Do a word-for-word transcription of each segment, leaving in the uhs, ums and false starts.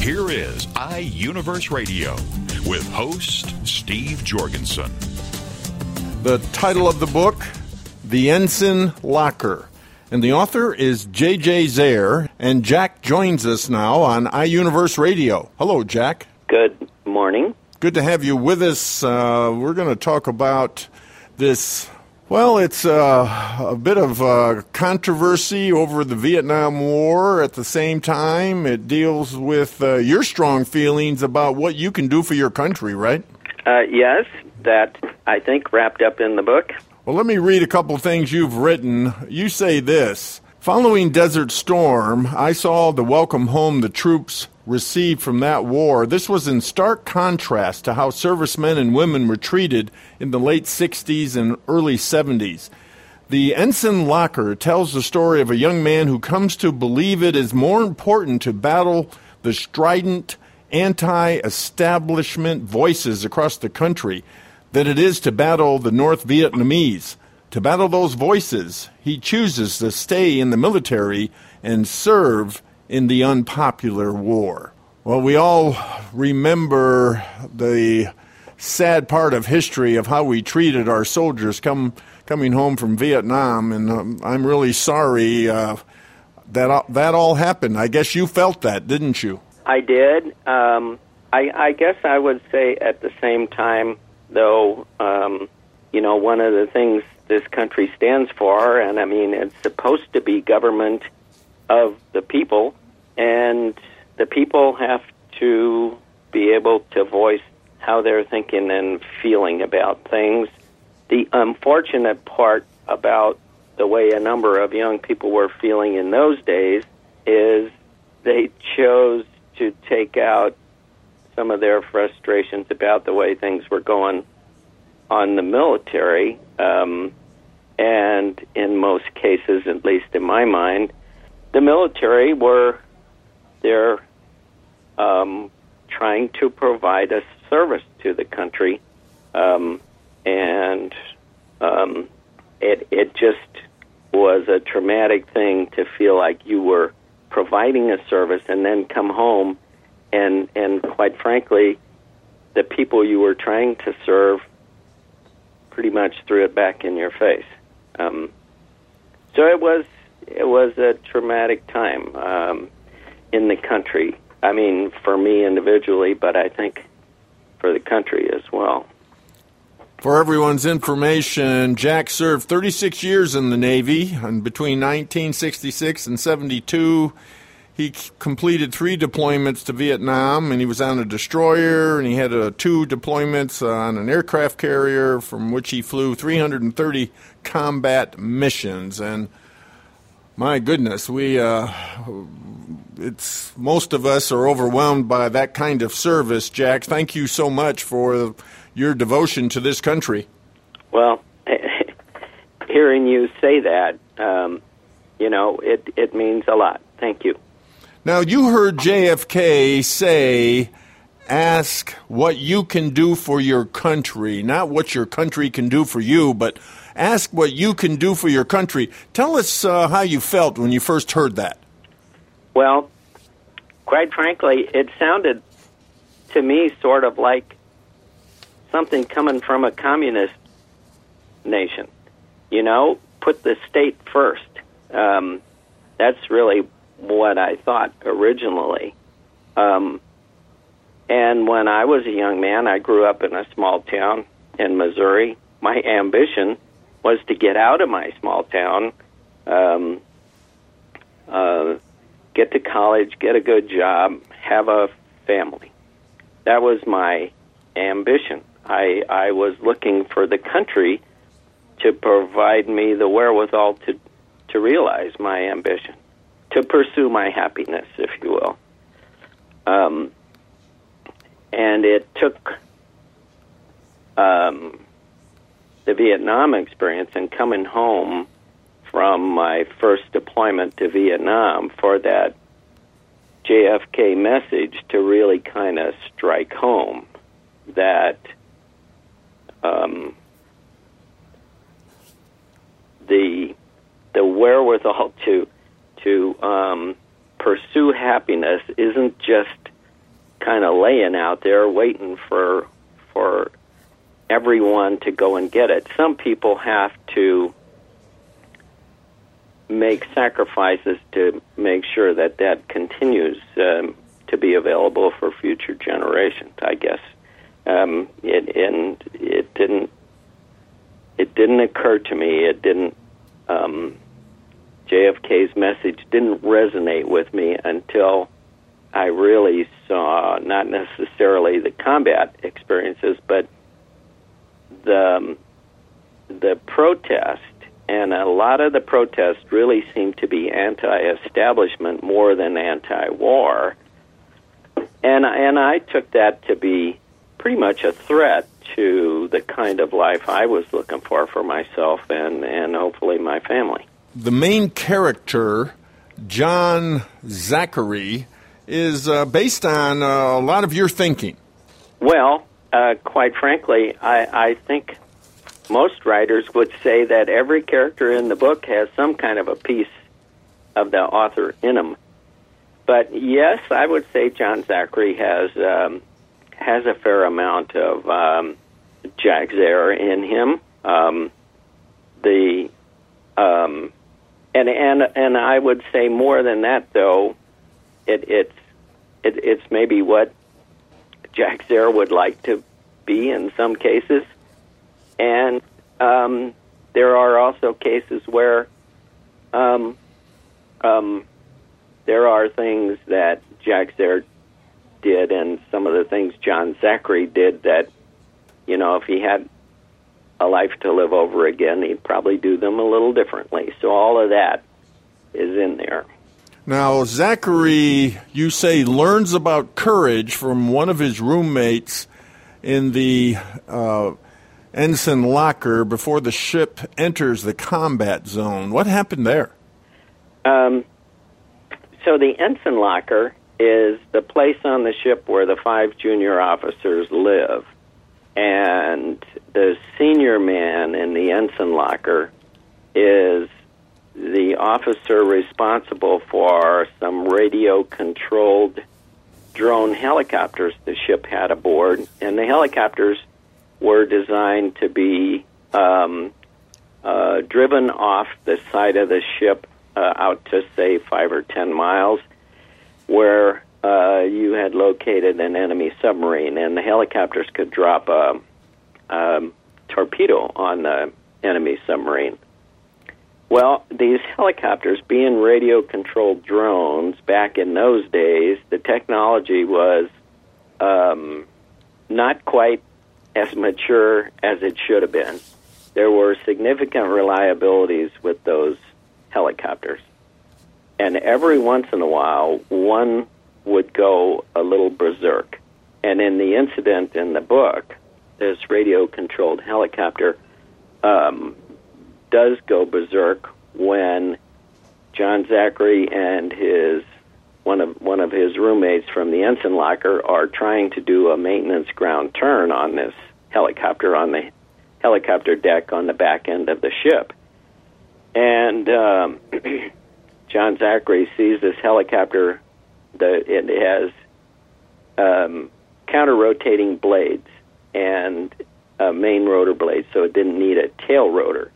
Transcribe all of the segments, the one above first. Here is iUniverse Radio with host Steve Jorgensen. The title of the book, The Ensign Locker, and the author is J J Zare, and Jack joins us now on iUniverse Radio. Hello, Jack. Good morning. Good to have you with us. Uh, we're going to talk about this, well, it's uh, a bit of uh, controversy over the Vietnam War. At the same time, it deals with uh, your strong feelings about what you can do for your country, right? Uh, yes, that I think wrapped up in the book. Well, let me read a couple things you've written. You say this: following Desert Storm, I saw the welcome home the troops received from that war. This was in stark contrast to how servicemen and women were treated in the late sixties and early seventies. The Ensign Locker tells the story of a young man who comes to believe it is more important to battle the strident anti-establishment voices across the country than it is to battle the North Vietnamese. To battle those voices, he chooses to stay in the military and serve in the unpopular war. Well, we all remember the sad part of history of how we treated our soldiers come coming home from Vietnam, and um, I'm really sorry uh, that that all happened. I guess you felt that, didn't you? I did. Um, I, I guess I would say at the same time, though, um, you know, one of the things this country stands for, and I mean, it's supposed to be government of the people, and the people have to be able to voice how they're thinking and feeling about things. The unfortunate part about the way a number of young people were feeling in those days is they chose to take out some of their frustrations about the way things were going on the military, um, and in most cases, at least in my mind, the military were there um, trying to provide a service to the country, um, and um, it, it just was a traumatic thing to feel like you were providing a service and then come home. And, and quite frankly, the people you were trying to serve pretty much threw it back in your face. Um, so it was it was a traumatic time um, in the country. I mean, for me individually, but I think for the country as well. For everyone's information, Jack served thirty-six years in the Navy, and between nineteen sixty-six and seventy-two, he completed three deployments to Vietnam, and he was on a destroyer, and he had uh, two deployments on an aircraft carrier, from which he flew three hundred thirty combat missions. And my goodness, we uh, it's most of us are overwhelmed by that kind of service. Jack, thank you so much for your devotion to this country. Well, hearing you say that, um, you know, it, it means a lot. Thank you. Now, you heard J F K say, ask what you can do for your country, not what your country can do for you, but ask what you can do for your country. Tell us uh, how you felt when you first heard that. Well, quite frankly, it sounded to me sort of like something coming from a communist nation. You know, put the state first. Um, that's really what I thought originally. Um, and when I was a young man, I grew up in a small town in Missouri. My ambition was to get out of my small town, um, uh, get to college, get a good job, have a family. That was my ambition. I, I was looking for the country to provide me the wherewithal to, to realize my ambition, to pursue my happiness, if you will. Um, and it took um, the Vietnam experience and coming home from my first deployment to Vietnam for that J F K message to really kind of strike home that um, the the wherewithal to to um, pursue happiness isn't just kind of laying out there waiting for for everyone to go and get it. Some people have to make sacrifices to make sure that that continues um, to be available for future generations, I guess. Um, it, and it didn't. It didn't occur to me. It didn't. Um, J F K's message didn't resonate with me until I really saw not necessarily the combat experiences, but the the protest. And a lot of the protests really seemed to be anti-establishment more than anti-war. And, and I took that to be pretty much a threat to the kind of life I was looking for for myself and, and hopefully my family. The main character, John Zachary, is uh, based on uh, a lot of your thinking. Well, uh, quite frankly, I, I think... most writers would say that every character in the book has some kind of a piece of the author in them. But yes, I would say John Zachary has um, has a fair amount of um, Jack Zare in him. Um, the um, and and and I would say more than that, though. It it's it, it's maybe what Jack Zare would like to be in some cases. And um, there are also cases where um, um, there are things that Jack Zare did and some of the things John Zachary did that, you know, if he had a life to live over again, he'd probably do them a little differently. So all of that is in there. Now, Zachary, you say, learns about courage from one of his roommates in the... Uh, Ensign Locker before the ship enters the combat zone. What happened there? Um, so the Ensign Locker is the place on the ship where the five junior officers live. And the senior man in the Ensign Locker is the officer responsible for some radio-controlled drone helicopters the ship had aboard. And the helicopters were designed to be um, uh, driven off the side of the ship uh, out to, say, five or ten miles, where uh, you had located an enemy submarine, and the helicopters could drop a, a torpedo on the enemy submarine. Well, these helicopters, being radio-controlled drones, back in those days, the technology was um, not quite as mature as it should have been. There were significant reliabilities with those helicopters. And every once in a while, one would go a little berserk. And in the incident in the book, this radio-controlled helicopter um, does go berserk when John Zachary and his One of one of his roommates from the Ensign Locker are trying to do a maintenance ground turn on this helicopter, on the helicopter deck on the back end of the ship. And um, John Zachary sees this helicopter, the, it has um, counter-rotating blades and a main rotor blade, so it didn't need a tail rotor.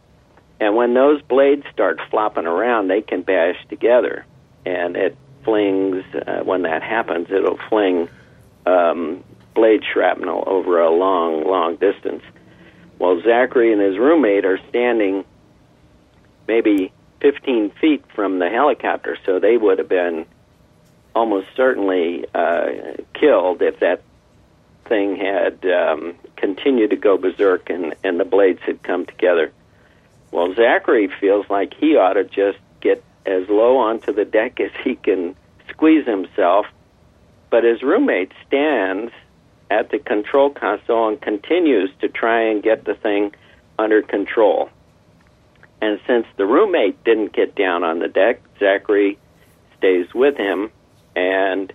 And when those blades start flopping around, they can bash together, and it flings, uh, when that happens, it'll fling um, blade shrapnel over a long, long distance. Well, Zachary and his roommate are standing maybe fifteen feet from the helicopter, so they would have been almost certainly uh, killed if that thing had um, continued to go berserk and, and the blades had come together. Well, Zachary feels like he ought to just get as low onto the deck as he can squeeze himself But his roommate stands at the control console and continues to try and get the thing under control. And since the roommate didn't get down on the deck, Zachary stays with him, and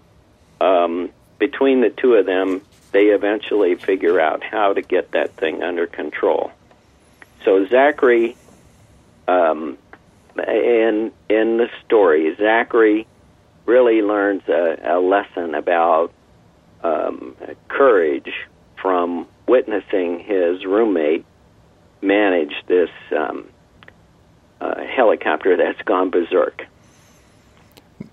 um, between the two of them, they eventually figure out how to get that thing under control. So Zachary, um, in in the story, Zachary really learns a, a lesson about um, courage from witnessing his roommate manage this um, uh, helicopter that's gone berserk.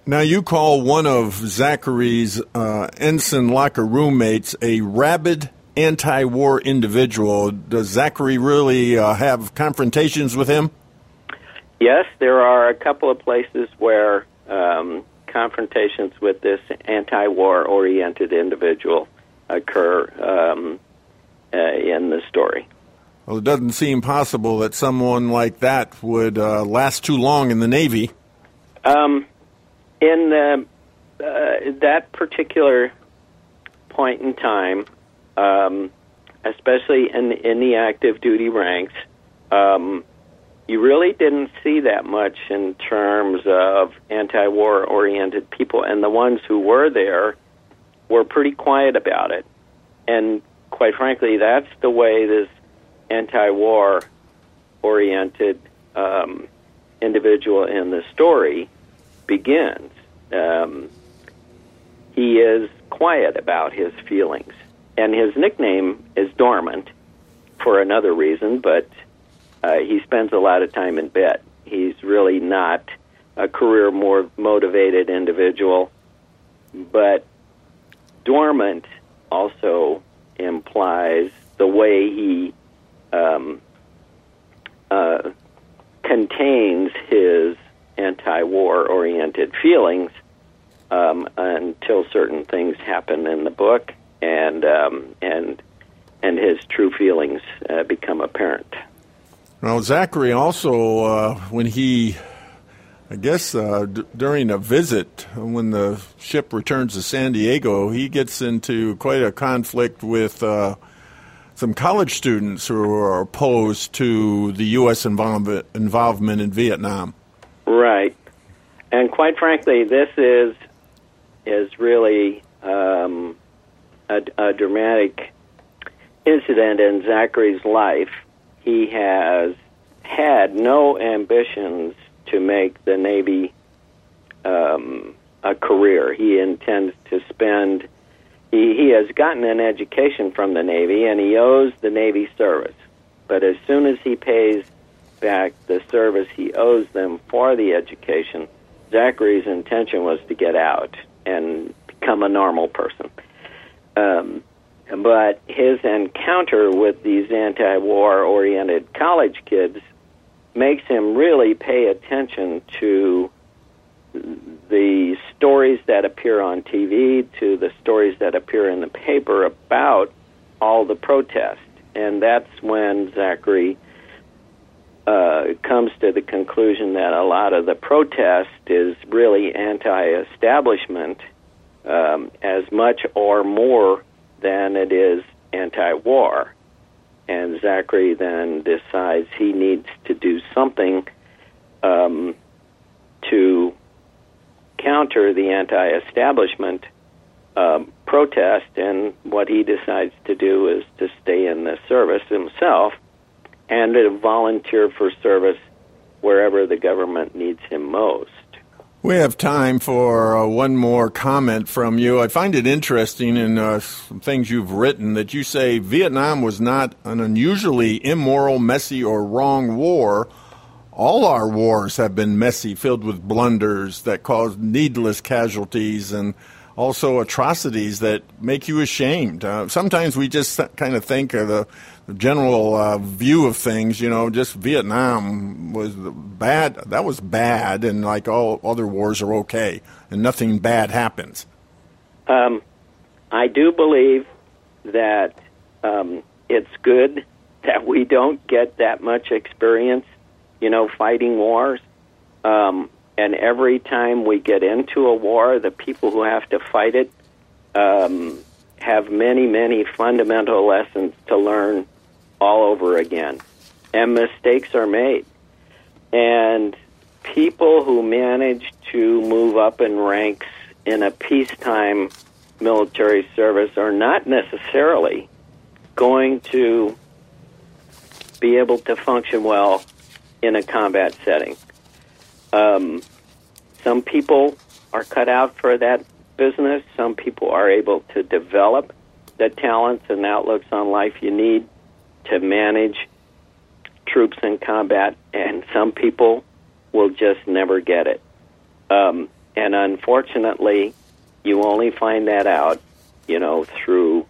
Now, you call one of Zachary's uh, Ensign Locker roommates a rabid anti-war individual. Does Zachary really uh, have confrontations with him? Yes, there are a couple of places where um, confrontations with this anti-war-oriented individual occur um, uh, in the story. Well, it doesn't seem possible that someone like that would uh, last too long in the Navy. Um, in the, uh, that particular point in time, um, especially in, in the active duty ranks, um, you really didn't see that much in terms of anti-war-oriented people, and the ones who were there were pretty quiet about it. And quite frankly, that's the way this anti-war-oriented um, individual in the story begins. Um, he is quiet about his feelings, and his nickname is Dormant for another reason, but uh, he spends a lot of time in bed. He's really not a career more motivated individual, but Dormant also implies the way he Um, uh, contains his anti-war-oriented feelings um, until certain things happen in the book, and um, and and his true feelings uh, become apparent. Now, Zachary also, uh, when he, I guess, uh, d- during a visit, when the ship returns to San Diego, he gets into quite a conflict with Uh, some college students who are opposed to the U S involve- involvement in Vietnam. Right. And quite frankly, this is is really um, a, a dramatic incident in Zachary's life. He has had no ambitions to make the Navy um, a career. He intends to spend He, he has gotten an education from the Navy, and he owes the Navy service. But as soon as he pays back the service he owes them for the education, Zachary's intention was to get out and become a normal person. Um, but his encounter with these anti-war-oriented college kids makes him really pay attention to the stories that appear on T V, to the stories that appear in the paper about all the protests. And that's when Zachary uh, comes to the conclusion that a lot of the protest is really anti-establishment um, as much or more than it is anti-war. And Zachary then decides he needs to do something um, to counter the anti-establishment um, protest, and what he decides to do is to stay in the service himself and to volunteer for service wherever the government needs him most. We have time for uh, one more comment from you. I find it interesting in uh, some things you've written that you say Vietnam was not an unusually immoral, messy, or wrong war. All our wars have been messy, filled with blunders that cause needless casualties and also atrocities that make you ashamed. Uh, sometimes we just th- kind of think of the, the general uh, view of things, you know, just Vietnam was bad. That was bad, and like all other wars are okay, and nothing bad happens. Um, I do believe that um, it's good that we don't get that much experience, you know, fighting wars. Um, and every time we get into a war, the people who have to fight it um, have many, many fundamental lessons to learn all over again. And mistakes are made. And people who manage to move up in ranks in a peacetime military service are not necessarily going to be able to function well in a combat setting. Um, some people are cut out for that business. Some people are able to develop the talents and outlooks on life you need to manage troops in combat, and some people will just never get it. Um, and unfortunately, you only find that out, you know, through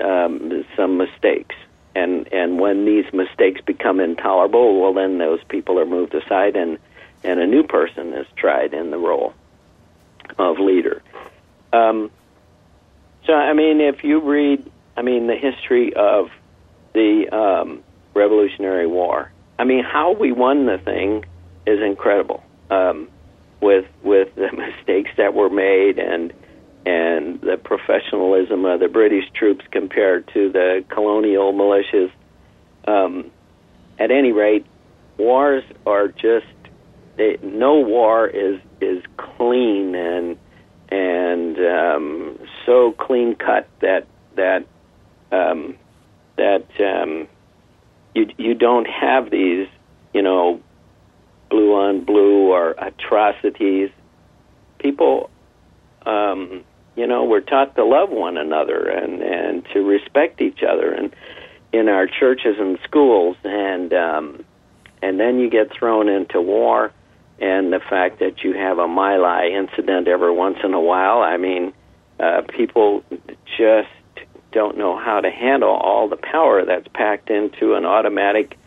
um, some mistakes. And and when these mistakes become intolerable, well, then those people are moved aside, and, and a new person is tried in the role of leader. Um, so, I mean, if you read, I mean, the history of the um, Revolutionary War, I mean, how we won the thing is incredible, um, with with the mistakes that were made and and the professionalism of the British troops compared to the colonial militias. Um, at any rate, wars are just they, no war is is clean and and um, so clean cut that that um, that um, you you don't have these, you know, blue on blue or atrocities. People, um, you know, we're taught to love one another and, and to respect each other, and in our churches and schools, and um, and then you get thrown into war, and the fact that you have a My Lai incident every once in a while. I mean, uh, people just don't know how to handle all the power that's packed into an automatic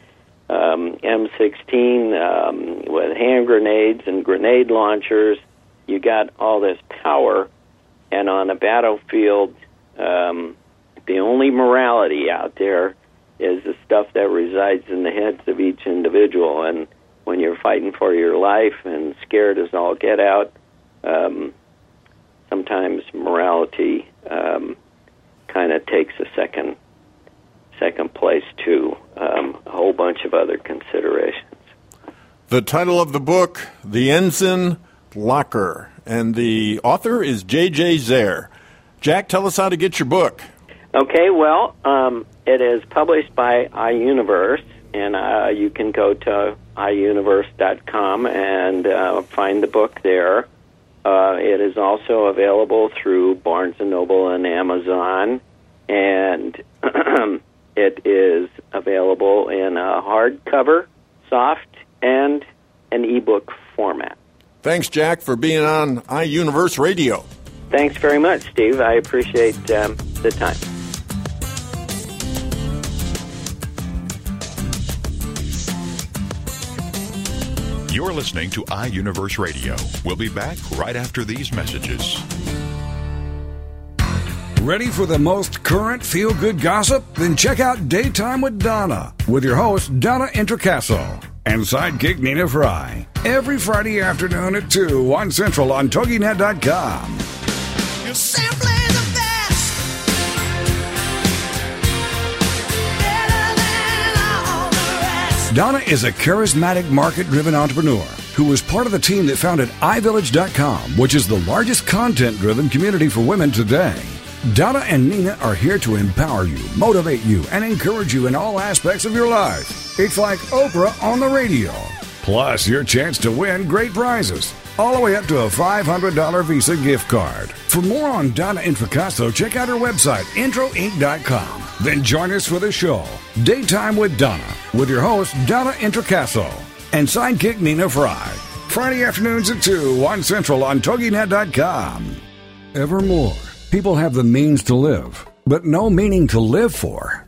Um, M sixteen um, with hand grenades and grenade launchers. You got all this power, and on a battlefield, um, the only morality out there is the stuff that resides in the heads of each individual. And when you're fighting for your life and scared as all get out, um, sometimes morality um, kind of takes a second second place to um, a whole bunch of other considerations. The title of the book, The Ensign Locker, and the author is J J Zare. Jack, tell us how to get your book. Okay, well, um, it is published by iUniverse, and uh, you can go to i universe dot com and uh, find the book there. Uh, it is also available through Barnes and Noble and Amazon, and it is available in a hardcover, soft, and an ebook format. Thanks, Jack, for being on iUniverse Radio. Thanks very much, Steve. I appreciate um, the time. You're listening to iUniverse Radio. We'll be back right after these messages. Ready for the most current feel-good gossip? Then check out Daytime with Donna with your host, Donna Intercastle, and sidekick Nina Fry. Every Friday afternoon at two, on Central on toginet dot com. You're simply the best. Better than all the rest. Donna is a charismatic, market-driven entrepreneur who was part of the team that founded i village dot com, which is the largest content-driven community for women today. Donna and Nina are here to empower you, motivate you, and encourage you in all aspects of your life. It's like Oprah on the radio. Plus, your chance to win great prizes, all the way up to a five hundred dollars Visa gift card. For more on Donna Intracasso, check out her website, intro inc dot com. Then join us for the show, Daytime with Donna, with your host, Donna Intercastle, and sidekick Nina Fry. Friday afternoons at two, on Central on toginet dot com. Evermore. People have the means to live, but no meaning to live for.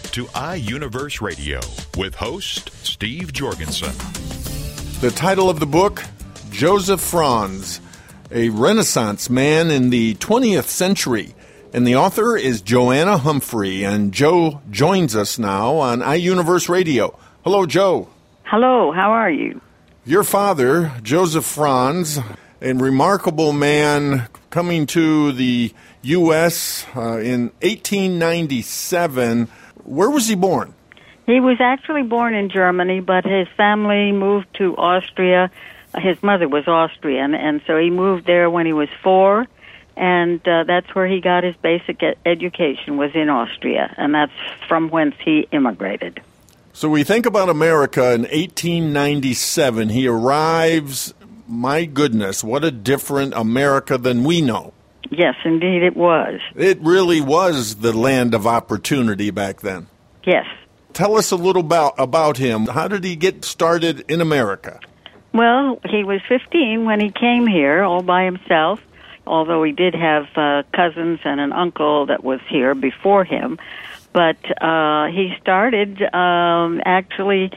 to iUniverse Radio with host Steve Jorgensen. The title of the book, Joseph Franz, a Renaissance man in the twentieth century. And the author is Joanna Humphrey, and Joe joins us now on iUniverse Radio. Hello, Joe. Hello, how are you? Your father, Joseph Franz, a remarkable man coming to the U S uh, in eighteen ninety-seven. Where was he born? He was actually born in Germany, but his family moved to Austria. His mother was Austrian, and so he moved there when he was four. And uh, that's where he got his basic ed- education, was in Austria, and that's from whence he immigrated. So we think about America in eighteen ninety-seven. He arrives, my goodness, what a different America than we know. Yes, indeed it was. It really was the land of opportunity back then. Yes. Tell us a little about, about him. How did he get started in America? Well, he was fifteen when he came here all by himself, although he did have uh, cousins and an uncle that was here before him. But uh, he started um, actually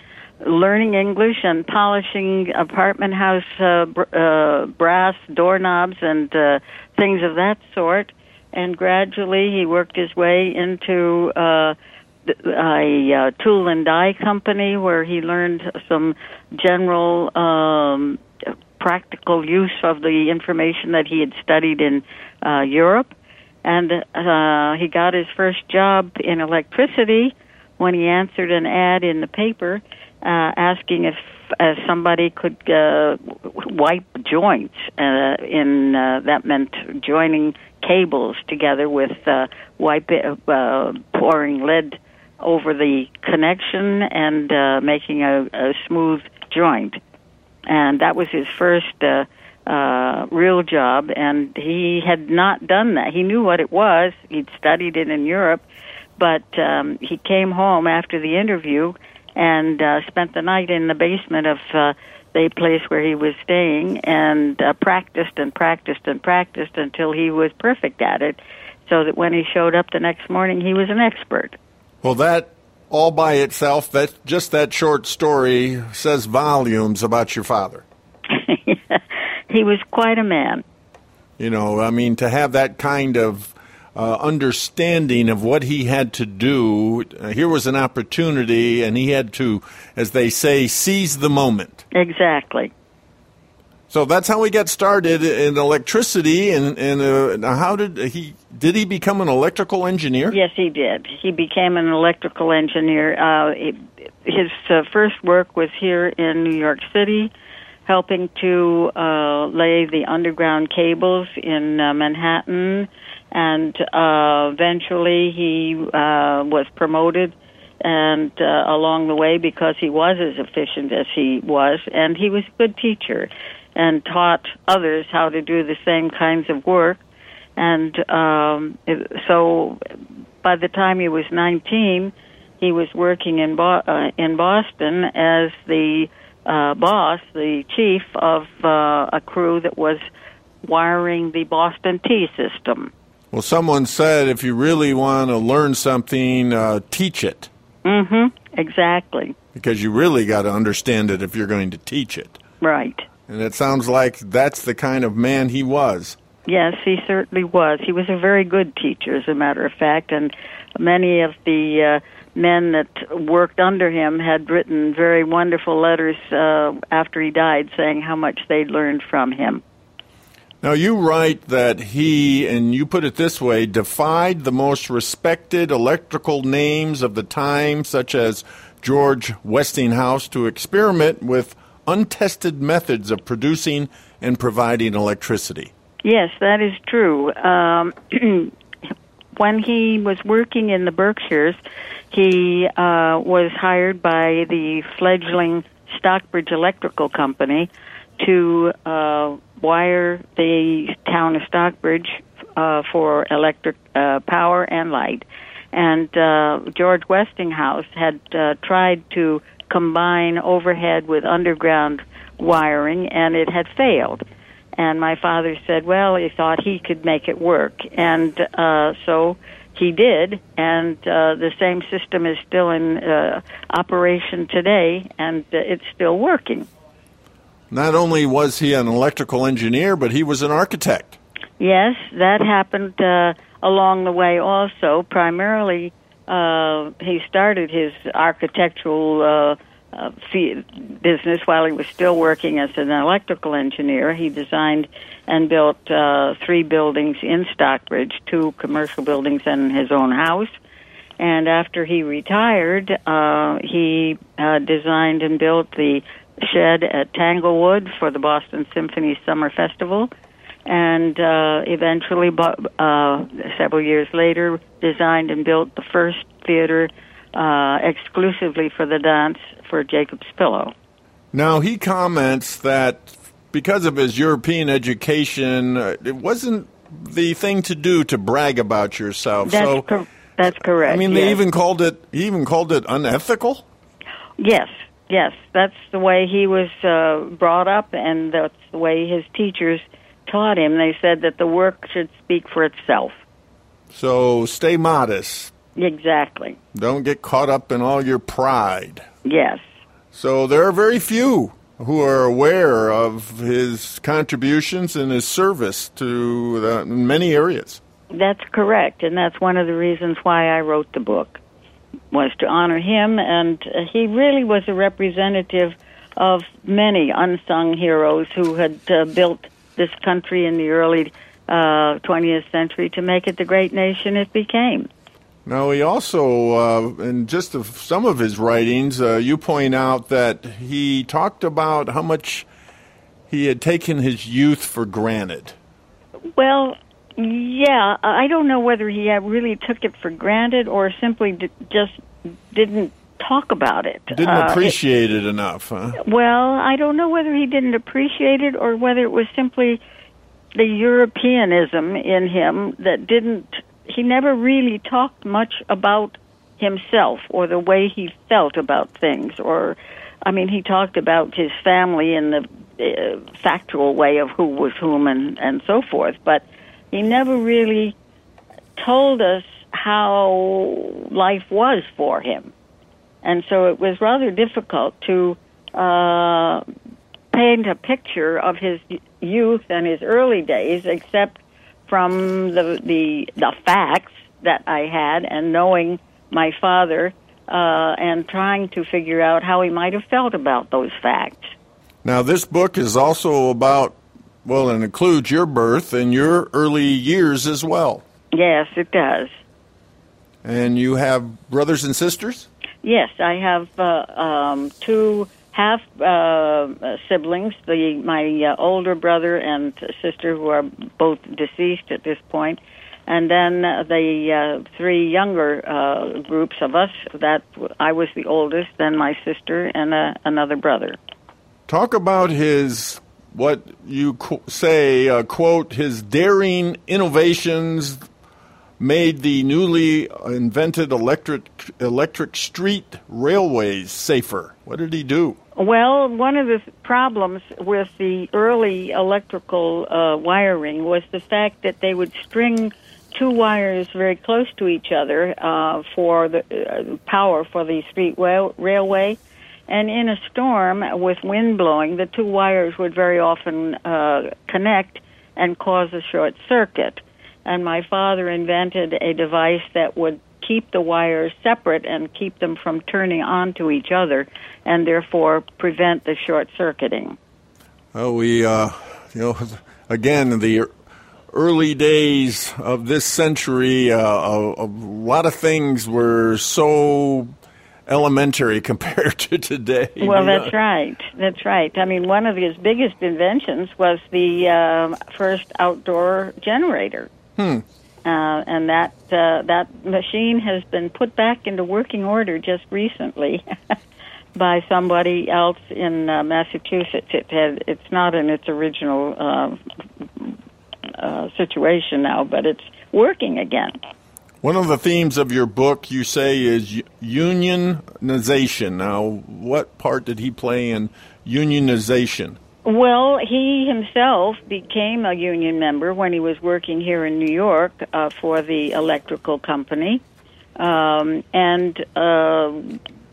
learning English and polishing apartment house uh, br- uh, brass doorknobs and uh, things of that sort. And gradually he worked his way into uh, a, a tool and die company where he learned some general um practical use of the information that he had studied in uh, Europe. And uh, he got his first job in electricity when he answered an ad in the paper uh, asking if uh, somebody could uh, wipe joints. Uh, in uh, that meant joining cables together with uh, wipe it, uh, pouring lead over the connection and uh, making a, a smooth joint. And that was his first uh, uh, real job, and he had not done that. He knew what it was. He'd studied it in Europe, but um, he came home after the interview and uh, spent the night in the basement of uh, the place where he was staying and uh, practiced and practiced and practiced until he was perfect at it, so that when he showed up the next morning, he was an expert. Well, that... all by itself, that just that short story says volumes about your father. He was quite a man. You know, I mean, to have that kind of uh, understanding of what he had to do, uh, here was an opportunity, and he had to, as they say, seize the moment. Exactly. So that's how he got started in electricity, and, and uh, how did he... Did he become an electrical engineer? Yes, he did. He became an electrical engineer. Uh, it, his uh, first work was here in New York City, helping to uh, lay the underground cables in uh, Manhattan, and uh, eventually he uh, was promoted and uh, along the way because he was as efficient as he was, and he was a good teacher and taught others how to do the same kinds of work. And um, so by the time he was nineteen, he was working in, Bo- uh, in Boston as the uh, boss, the chief of uh, a crew that was wiring the Boston Tea system. Well, someone said if you really want to learn something, uh, teach it. Mm-hmm, exactly. Because you really got to understand it if you're going to teach it. Right. And it sounds like that's the kind of man he was. Yes, he certainly was. He was a very good teacher, as a matter of fact, and many of the uh, men that worked under him had written very wonderful letters uh, after he died saying how much they'd learned from him. Now, you write that he, and you put it this way, defied the most respected electrical names of the time, such as George Westinghouse, to experiment with untested methods of producing and providing electricity. Yes, that is true. Um, when he was working in the Berkshires, he uh, was hired by the fledgling Stockbridge Electrical Company to uh, wire the town of Stockbridge uh, for electric uh, power and light. And uh, George Westinghouse had uh, tried to combine overhead with underground wiring, and it had failed. And my father said, well, he thought he could make it work. And uh, so he did, and uh, the same system is still in uh, operation today, and uh, it's still working. Not only was he an electrical engineer, but he was an architect. Yes, that happened uh, along the way also. Primarily, uh, he started his architectural uh, uh, business while he was still working as an electrical engineer. He designed and built uh, three buildings in Stockbridge, two commercial buildings and his own house. And after he retired, uh, he uh, designed and built the shed at Tanglewood for the Boston Symphony Summer Festival, and uh, eventually, uh, several years later, designed and built the first theater uh, exclusively for the dance for Jacob's Pillow. Now, he comments that because of his European education, it wasn't the thing to do to brag about yourself. That's, so, cor- that's correct. I mean, yes. they even called it, he even called it unethical? Yes. Yes, that's the way he was uh, brought up, and that's the way his teachers taught him. They said that the work should speak for itself. So stay modest. Exactly. Don't get caught up in all your pride. Yes. So there are very few who are aware of his contributions and his service to the, many areas. That's correct, and that's one of the reasons why I wrote the book, was to honor him, and he really was a representative of many unsung heroes who had uh, built this country in the early uh, twentieth century to make it the great nation it became. Now, he also, uh, in just of some of his writings, uh, you point out that he talked about how much he had taken his youth for granted. Well, yeah, I don't know whether he really took it for granted or simply d- just didn't talk about it. Didn't uh, appreciate it, it enough, huh? Well, I don't know whether he didn't appreciate it or whether it was simply the Europeanism in him that didn't... He never really talked much about himself or the way he felt about things. Or, I mean, he talked about his family in the uh, factual way of who was whom and, and so forth, but... He never really told us how life was for him. And so it was rather difficult to uh, paint a picture of his youth and his early days, except from the the, the facts that I had and knowing my father uh, and trying to figure out how he might have felt about those facts. Now, this book is also about... Well, it includes your birth and your early years as well. Yes, it does. And you have brothers and sisters? Yes, I have uh, um, two half uh, siblings, the, my uh, older brother and sister, who are both deceased at this point, and then uh, the uh, three younger uh, groups of us. That I was the oldest, then my sister, and uh, another brother. Talk about his... what you qu- say, uh, quote, his daring innovations made the newly invented electric electric street railways safer. What did he do? Well, one of the th- problems with the early electrical uh, wiring was the fact that they would string two wires very close to each other uh, for the uh, power for the street rail- railway. And in a storm with wind blowing, the two wires would very often uh, connect and cause a short circuit. And my father invented a device that would keep the wires separate and keep them from turning onto each other and therefore prevent the short circuiting. Well, we, uh, you know, again, the early days of this century, uh, a, a lot of things were so... elementary compared to today. Well, that's know? right. That's right. I mean, one of his biggest inventions was the uh, first outdoor generator. Hmm. Uh, and that uh, that machine has been put back into working order just recently by somebody else in uh, Massachusetts. It had, it's not in its original uh, uh, situation now, but it's working again. One of the themes of your book, you say, is unionization. Now, what part did he play in unionization? Well, he himself became a union member when he was working here in New York uh, for the electrical company, um, and uh,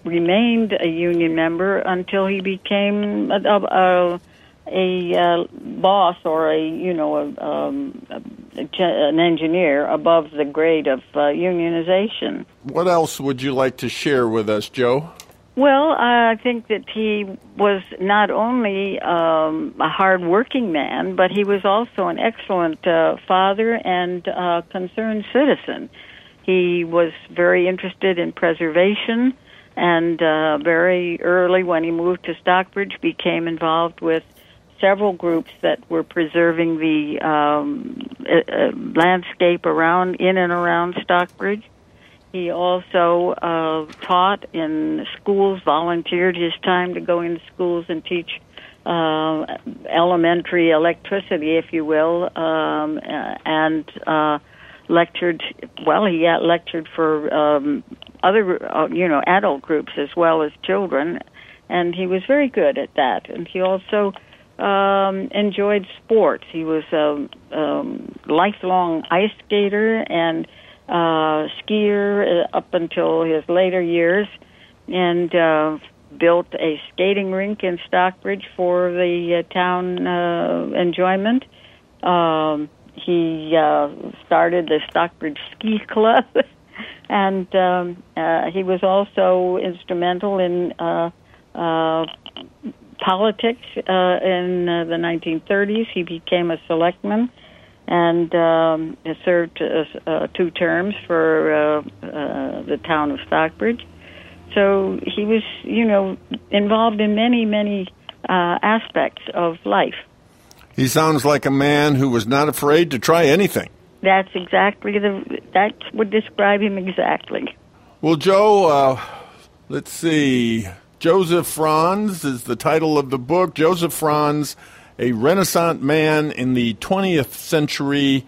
remained a union member until he became a, a, a, a boss or a you know a, um, a, an engineer above the grade of uh, unionization. What else would you like to share with us, Joe? Well, I think that he was not only um, a hard-working man, but he was also an excellent uh, father and uh, concerned citizen. He was very interested in preservation, and uh, very early when he moved to Stockbridge, became involved with several groups that were preserving the um, uh, landscape around, in and around Stockbridge. He also uh, taught in schools, volunteered his time to go into schools and teach uh, elementary electricity, if you will, um, and uh, lectured. Well, he lectured for um, other, uh, you know, adult groups as well as children, and he was very good at that. And he also um, enjoyed sports. He was a um, lifelong ice skater and Uh, skier uh, up until his later years, and uh, built a skating rink in Stockbridge for the uh, town uh, enjoyment. Um, he uh, started the Stockbridge Ski Club, and um, uh, he was also instrumental in uh, uh, politics uh, in uh, the nineteen thirties. He became a selectman and um, served uh, two terms for uh, uh, the town of Stockbridge. So he was, you know, involved in many, many uh, aspects of life. He sounds like a man who was not afraid to try anything. That's exactly the, that would describe him exactly. Well, Joe, uh, let's see. Joseph Franz is the title of the book. Joseph Franz, a Renaissance man in the twentieth century,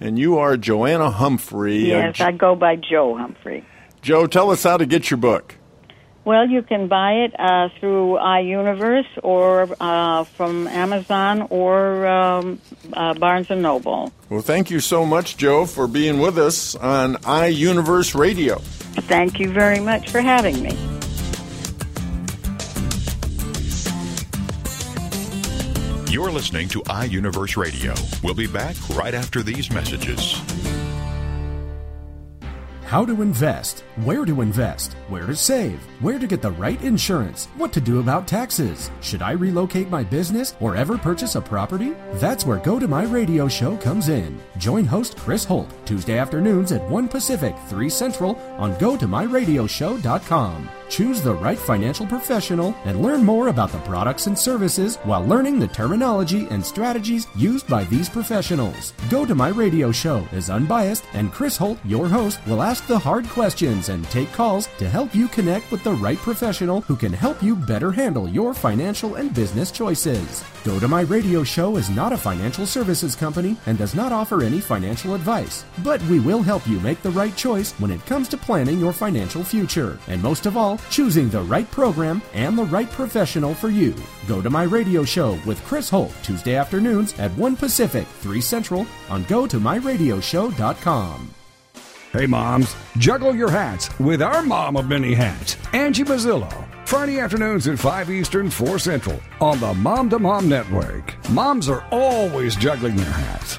and you are Joanna Humphrey. Yes, uh, I go by Joe Humphrey. Joe, tell us how to get your book. Well, you can buy it uh, through iUniverse or uh, from Amazon or um, uh, Barnes and Noble. Well, thank you so much, Joe, for being with us on iUniverse Radio. Thank you very much for having me. You're listening to iUniverse Radio. We'll be back right after these messages. How to invest, where to invest, where to save, where to get the right insurance, what to do about taxes, should I relocate my business or ever purchase a property? That's where Go To My Radio show comes in. Join host Chris Holt, Tuesday afternoons at one Pacific, three Central on go to my radio show dot com. Choose the right financial professional and learn more about the products and services while learning the terminology and strategies used by these professionals. Go To My Radio Show is unbiased, and Chris Holt, your host, will ask the hard questions and take calls to help you connect with the right professional who can help you better handle your financial and business choices. Go To My Radio Show is not a financial services company and does not offer any financial advice, but we will help you make the right choice when it comes to planning your financial future, and most of all, choosing the right program and the right professional for you. Go To My Radio Show with Chris Holt, Tuesday afternoons at one Pacific, three Central on go to my radio show dot com. Hey moms, juggle your hats with our mom of many hats, Angie Mazzillo. Friday afternoons at five Eastern, four Central on the Mom to Mom Network. Moms are always juggling their hats.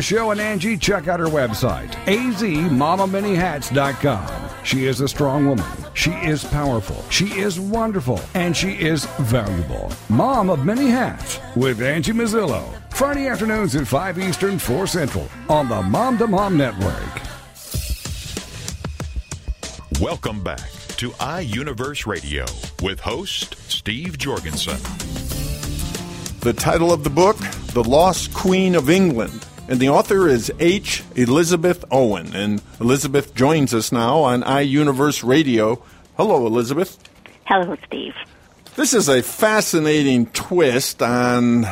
show and Angie, check out her website, A Z mama many hats dot com. She is a strong woman. She is powerful. She is wonderful. And she is valuable. Mom of Many Hats with Angie Mazzillo. Friday afternoons at five Eastern, four Central on the Mom to Mom Network. Welcome back to iUniverse Radio with host Steve Jorgensen. The title of the book, The Lost Queen of England, and the author is H. Elizabeth Owen, and Elizabeth joins us now on iUniverse Radio. Hello, Elizabeth. Hello, Steve. This is a fascinating twist on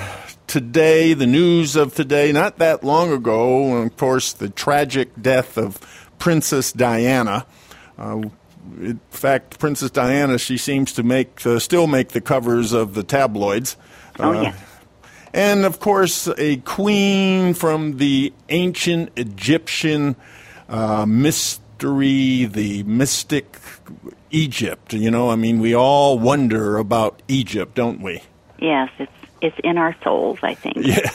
today, the news of today, not that long ago, and of course the tragic death of Princess Diana. Uh, in fact, Princess Diana, she seems to make uh, still make the covers of the tabloids. Oh, yeah. Uh, and, of course, a queen from the ancient Egyptian uh, mystery, the mystic Egypt. You know, I mean, we all wonder about Egypt, don't we? Yes, it's it's in our souls, I think. Yeah.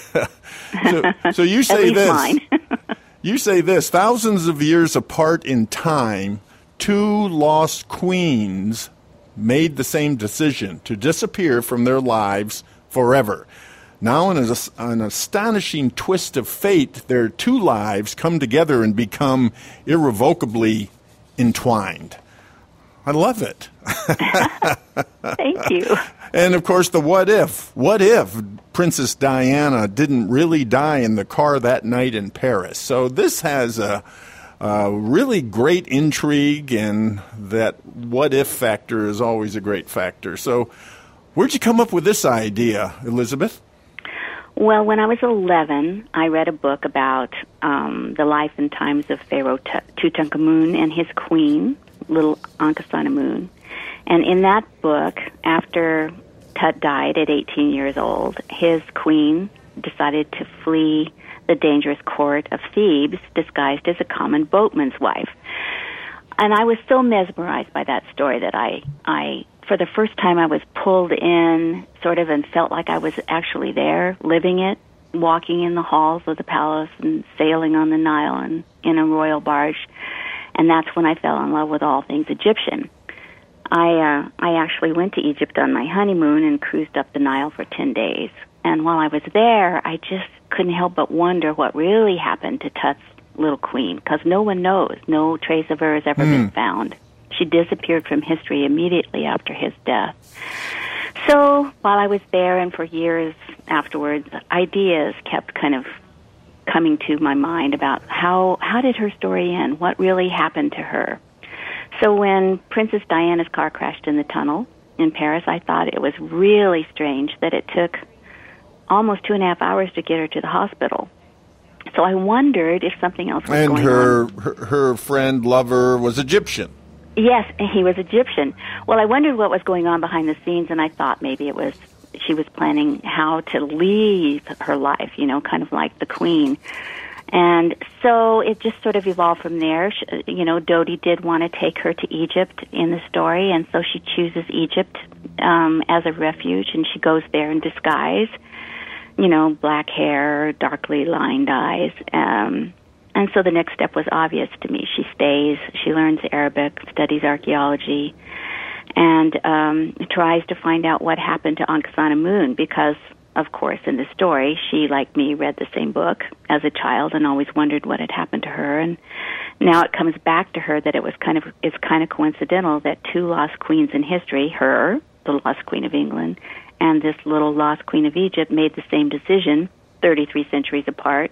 So, so you say this. At least mine. You say this, thousands of years apart in time, two lost queens made the same decision to disappear from their lives forever. Now, in a, an astonishing twist of fate, their two lives come together and become irrevocably entwined. I love it. Thank you. And, of course, the what if. What if Princess Diana didn't really die in the car that night in Paris? So this has a, a really great intrigue, and that what if factor is always a great factor. So where'd you come up with this idea, Elizabeth? Well, when I was eleven, I read a book about um, the life and times of Pharaoh Tutankhamun and his queen, little Ankhesenamun. And in that book, after Tut died at eighteen years old, his queen decided to flee the dangerous court of Thebes disguised as a common boatman's wife. And I was so mesmerized by that story that I... I For the first time, I was pulled in, sort of, and felt like I was actually there, living it, walking in the halls of the palace and sailing on the Nile and in a royal barge. And that's when I fell in love with all things Egyptian. I uh, I actually went to Egypt on my honeymoon and cruised up the Nile for ten days. And while I was there, I just couldn't help but wonder what really happened to Tut's little queen, because no one knows. No trace of her has ever mm. been found. She disappeared from history immediately after his death. So while I was there and for years afterwards, ideas kept kind of coming to my mind about how, how did her story end? What really happened to her? So when Princess Diana's car crashed in the tunnel in Paris, I thought it was really strange that it took almost two and a half hours to get her to the hospital. So I wondered if something else was and going her, on. And her, her friend, lover, was Egyptian. Yes, he was Egyptian. Well, I wondered what was going on behind the scenes, and I thought maybe it was she was planning how to leave her life, you know, kind of like the queen. And so it just sort of evolved from there. She, you know, Dodie did want to take her to Egypt in the story, and so she chooses Egypt um, as a refuge, and she goes there in disguise, you know, black hair, darkly lined eyes, um and so the next step was obvious to me. She stays, she learns Arabic, studies archaeology, and um, tries to find out what happened to Ankhesenamun because, of course, in the story, she, like me, read the same book as a child and always wondered what had happened to her. And now it comes back to her that it was kind of it's kind of coincidental that two lost queens in history, her, the lost queen of England, and this little lost queen of Egypt, made the same decision thirty-three centuries apart.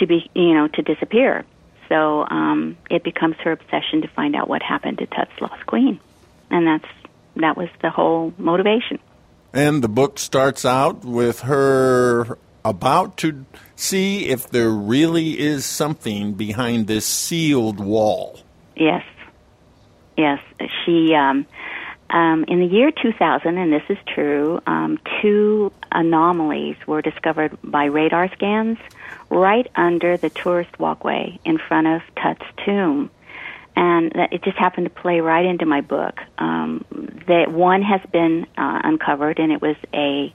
To be, you know, to disappear. So um, it becomes her obsession to find out what happened to Tut's lost queen, and that's that was the whole motivation. And the book starts out with her about to see if there really is something behind this sealed wall. Yes. Yes. She, um, um, in the year two thousand, and this is true, um, two anomalies were discovered by radar scans right under the tourist walkway in front of Tut's tomb. And that it just happened to play right into my book. Um, that one has been uh, uncovered, and it was a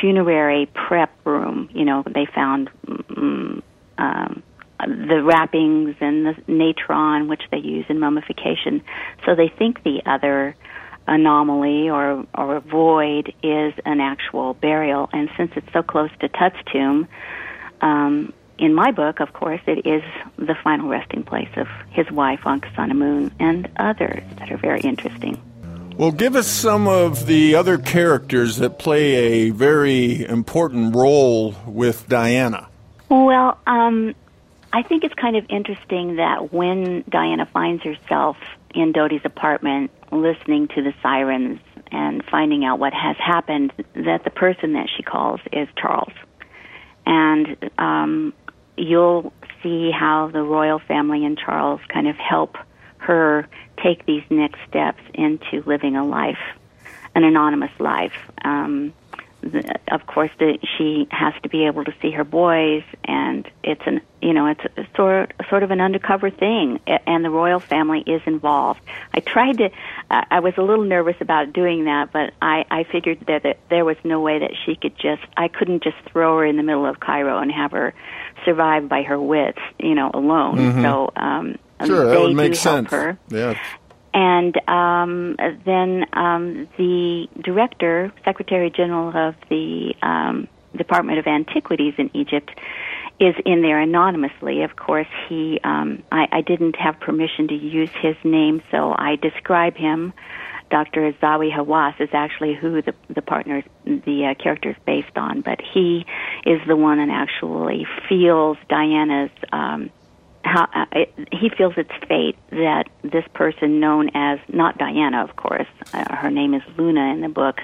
funerary prep room. You know, they found um, um, the wrappings and the natron, which they use in mummification. So they think the other anomaly or, or void is an actual burial. And since it's so close to Tut's tomb, um, in my book, of course, it is the final resting place of his wife, Ankhesenamun, and others that are very interesting. Well, give us some of the other characters that play a very important role with Diana. Well, um, I think it's kind of interesting that when Diana finds herself in Dodie's apartment listening to the sirens and finding out what has happened, that the person that she calls is Charles. And um you'll see how the royal family and Charles kind of help her take these next steps into living a life, an anonymous life. Um, the, of course, the, she has to be able to see her boys, and it's an you know it's a sort sort of an undercover thing, and the royal family is involved. I tried to, uh, I was a little nervous about doing that, but I, I figured that, that there was no way that she could just, I couldn't just throw her in the middle of Cairo and have her survive by her wits, you know, alone. Mm-hmm. So um, sure, they that would make do sense. Help her. Yeah. And um, then um, the director, Secretary General of the um, Department of Antiquities in Egypt, is in there anonymously. Of course, he um, I, I didn't have permission to use his name, so I describe him. Doctor Zawi Hawass is actually who the, the partner, the uh, character is based on, but he is the one that actually feels Diana's... Um, How, uh, it, he feels it's fate that this person known as, not Diana, of course, uh, her name is Luna in the book,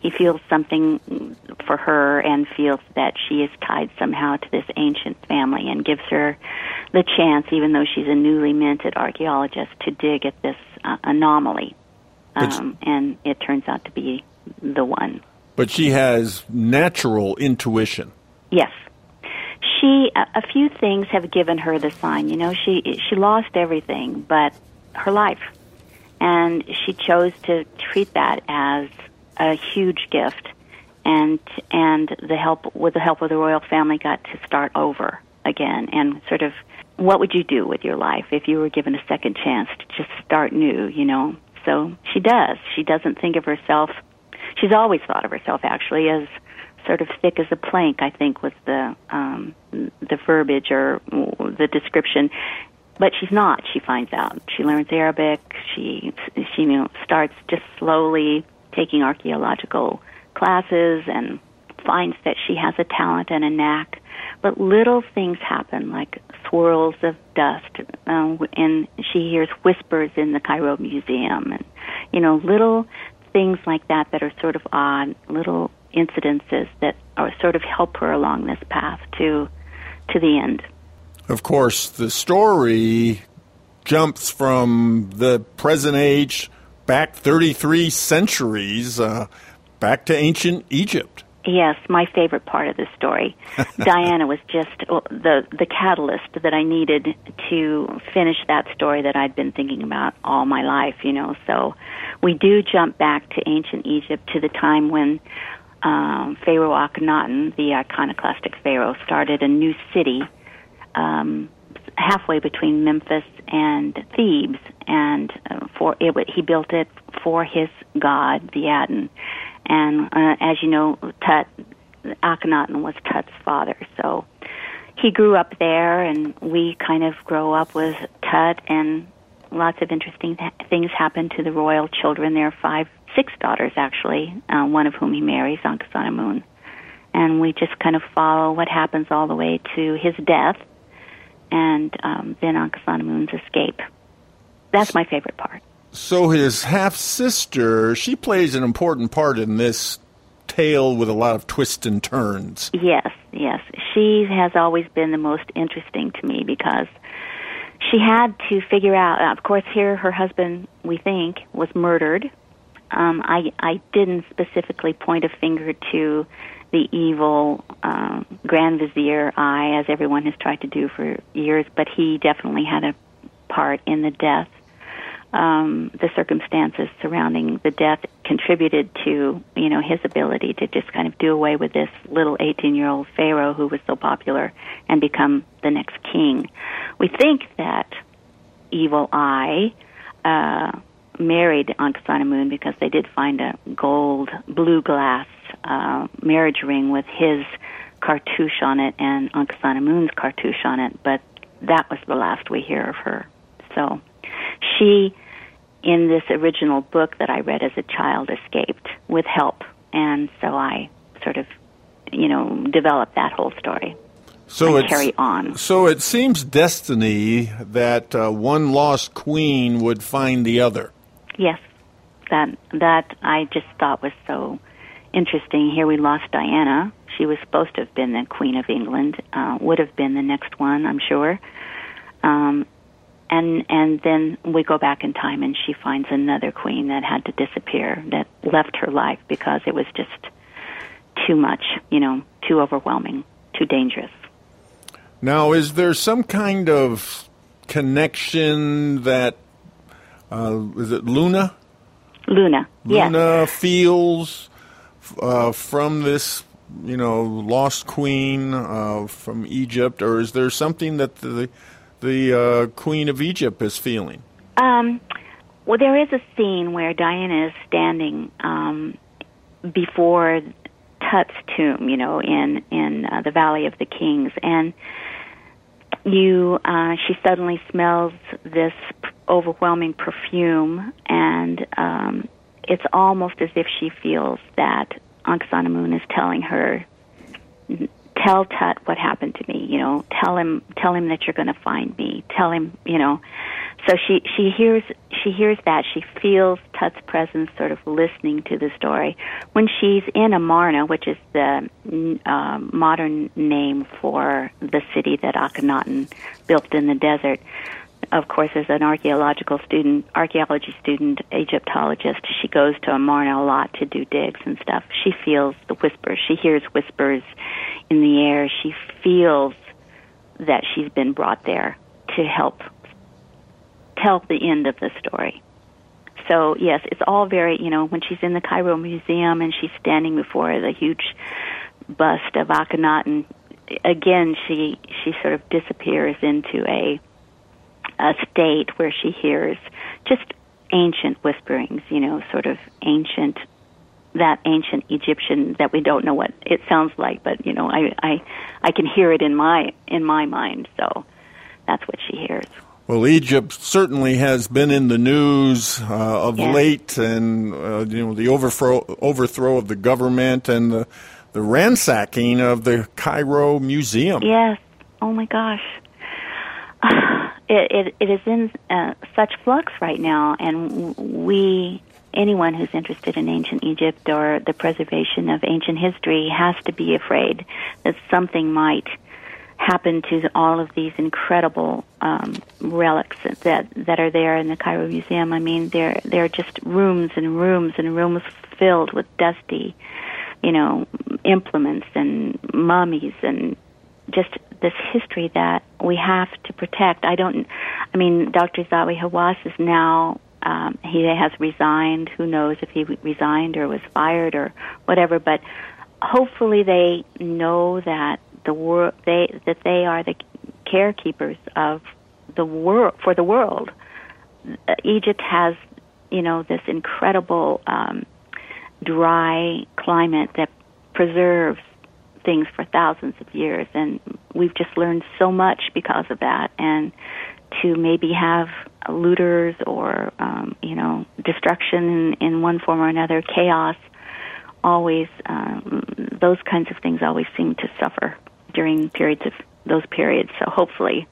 he feels something for her and feels that she is tied somehow to this ancient family and gives her the chance, even though she's a newly minted archaeologist, to dig at this uh, anomaly. Um, and it turns out to be the one. But she has natural intuition. Yes. She, a few things have given her the sign. You know, she she lost everything but her life, and she chose to treat that as a huge gift, and and the help with the help of the royal family got to start over again. And sort of, what would you do with your life if you were given a second chance to just start new? You know, so she does. She doesn't think of herself. She's always thought of herself actually as sort of thick as a plank, I think, was the um, the verbiage or the description. But she's not, she finds out. She learns Arabic. She, she you know, starts just slowly taking archaeological classes and finds that she has a talent and a knack. But little things happen, like swirls of dust, uh, and she hears whispers in the Cairo Museum. And, you know, little things like that that are sort of odd, little incidences that are sort of help her along this path to to the end. Of course, the story jumps from the present age back thirty-three centuries, uh, back to ancient Egypt. Yes, my favorite part of the story. Diana was just the the catalyst that I needed to finish that story that I'd been thinking about all my life, you know. So we do jump back to ancient Egypt, to the time when Um, Pharaoh Akhenaten, the iconoclastic pharaoh, started a new city um, halfway between Memphis and Thebes, and uh, for it, he built it for his god, the Aten. And uh, as you know, Tut, Akhenaten was Tut's father, so he grew up there, and we kind of grow up with Tut, and lots of interesting th- things happen to the royal children. There are five six daughters, actually, uh, one of whom he marries, Ankhesenamun. And we just kind of follow what happens all the way to his death, and um, then Ankhesenamun's escape. That's my favorite part. So his half-sister, she plays an important part in this tale with a lot of twists and turns. Yes, yes. She has always been the most interesting to me because she had to figure out, of course, here her husband, we think, was murdered. Um, I, I didn't specifically point a finger to the evil um, Grand Vizier I, as everyone has tried to do for years, but he definitely had a part in the death. Um, the circumstances surrounding the death contributed to, you know, his ability to just kind of do away with this little eighteen-year-old pharaoh who was so popular and become the next king. We think that evil I uh, married Ankhesenamun because they did find a gold, blue glass uh, marriage ring with his cartouche on it and Ankhesenamun's cartouche on it, but that was the last we hear of her. So she, in this original book that I read as a child, escaped with help. And so I sort of, you know, developed that whole story so and carry on. So it seems destiny that uh, one lost queen would find the other. Yes. That, that I just thought was so interesting. Here we lost Diana. She was supposed to have been the Queen of England, uh, would have been the next one, I'm sure. Um And and then we go back in time, and she finds another queen that had to disappear, that left her life because it was just too much, you know, too overwhelming, too dangerous. Now, is there some kind of connection that, uh, is it Luna? Luna, yes. Luna feels uh, from this, you know, lost queen uh, from Egypt, or is there something that the... the uh, Queen of Egypt is feeling? Um, well, there is a scene where Diana is standing um, before Tut's tomb, you know, in, in uh, the Valley of the Kings, and you, uh, she suddenly smells this overwhelming perfume, and um, it's almost as if she feels that Ankhesenamun is telling her, tell Tut what happened to me, you know, tell him, tell him that you're going to find me, tell him, you know. So she, she hears, she hears that, she feels Tut's presence sort of listening to the story. When she's in Amarna, which is the uh, modern name for the city that Akhenaten built in the desert, of course, as an archaeological student, archaeology student, Egyptologist, she goes to Amarna a lot to do digs and stuff. She feels the whispers. She hears whispers in the air. She feels that she's been brought there to help tell the end of the story. So, yes, it's all very, you know, when she's in the Cairo Museum and she's standing before the huge bust of Akhenaten, again, she, she sort of disappears into a a state where she hears just ancient whisperings, you know, sort of ancient, that ancient Egyptian that we don't know what it sounds like, but, you know, I, I, I can hear it in my, in my mind, so that's what she hears. Well, Egypt certainly has been in the news uh, of yes. late, and, uh, you know, the overthrow, overthrow of the government and the, the ransacking of the Cairo Museum. Yes. Oh, my gosh. It, it, it is in uh, such flux right now, and we, anyone who's interested in ancient Egypt or the preservation of ancient history has to be afraid that something might happen to all of these incredible um, relics that that are there in the Cairo Museum. I mean, they're, they're just rooms and rooms and rooms filled with dusty, you know, implements and mummies and just this history that we have to protect. I don't, I mean, Doctor Zawi Hawass is now, um, he has resigned. Who knows if he resigned or was fired or whatever, but hopefully they know that the wor- they that they are the carekeepers of the world, for the world. Egypt has, you know, this incredible um, dry climate that preserves things for thousands of years, and we've just learned so much because of that, and to maybe have looters or, um, you know, destruction in, in one form or another, chaos, always, um, those kinds of things always seem to suffer during periods of those periods, so hopefully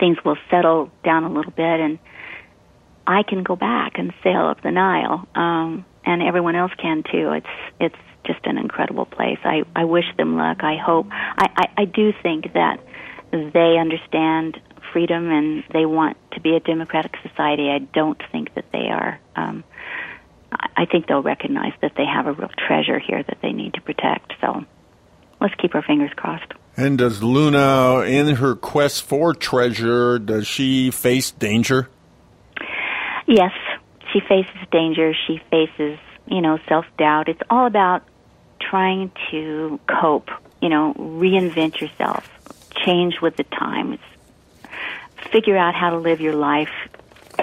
things will settle down a little bit, and I can go back and sail up the Nile, um, and everyone else can too. It's, it's just an incredible place. I, I wish them luck. I hope. I, I, I do think that they understand freedom and they want to be a democratic society. I don't think that they are. Um, I think they'll recognize that they have a real treasure here that they need to protect. So let's keep our fingers crossed. And does Luna, in her quest for treasure, does she face danger? Yes, she faces danger. She faces, you know, self-doubt. It's all about trying to cope, you know, reinvent yourself, change with the times, figure out how to live your life,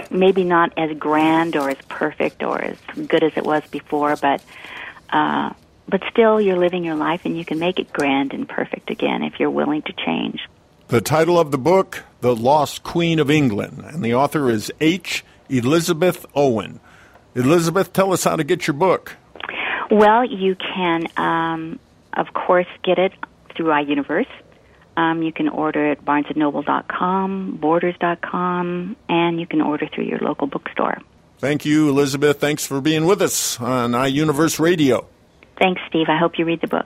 maybe not as grand or as perfect or as good as it was before, but uh, but still you're living your life and you can make it grand and perfect again if you're willing to change. The title of the book, The Lost Queen of England, and the author is H. Elizabeth Owen. Elizabeth, tell us how to get your book. Well, you can, um, of course, get it through iUniverse. Um, you can order at barnes and noble dot com, borders dot com, and you can order through your local bookstore. Thank you, Elizabeth. Thanks for being with us on iUniverse Radio. Thanks, Steve. I hope you read the book.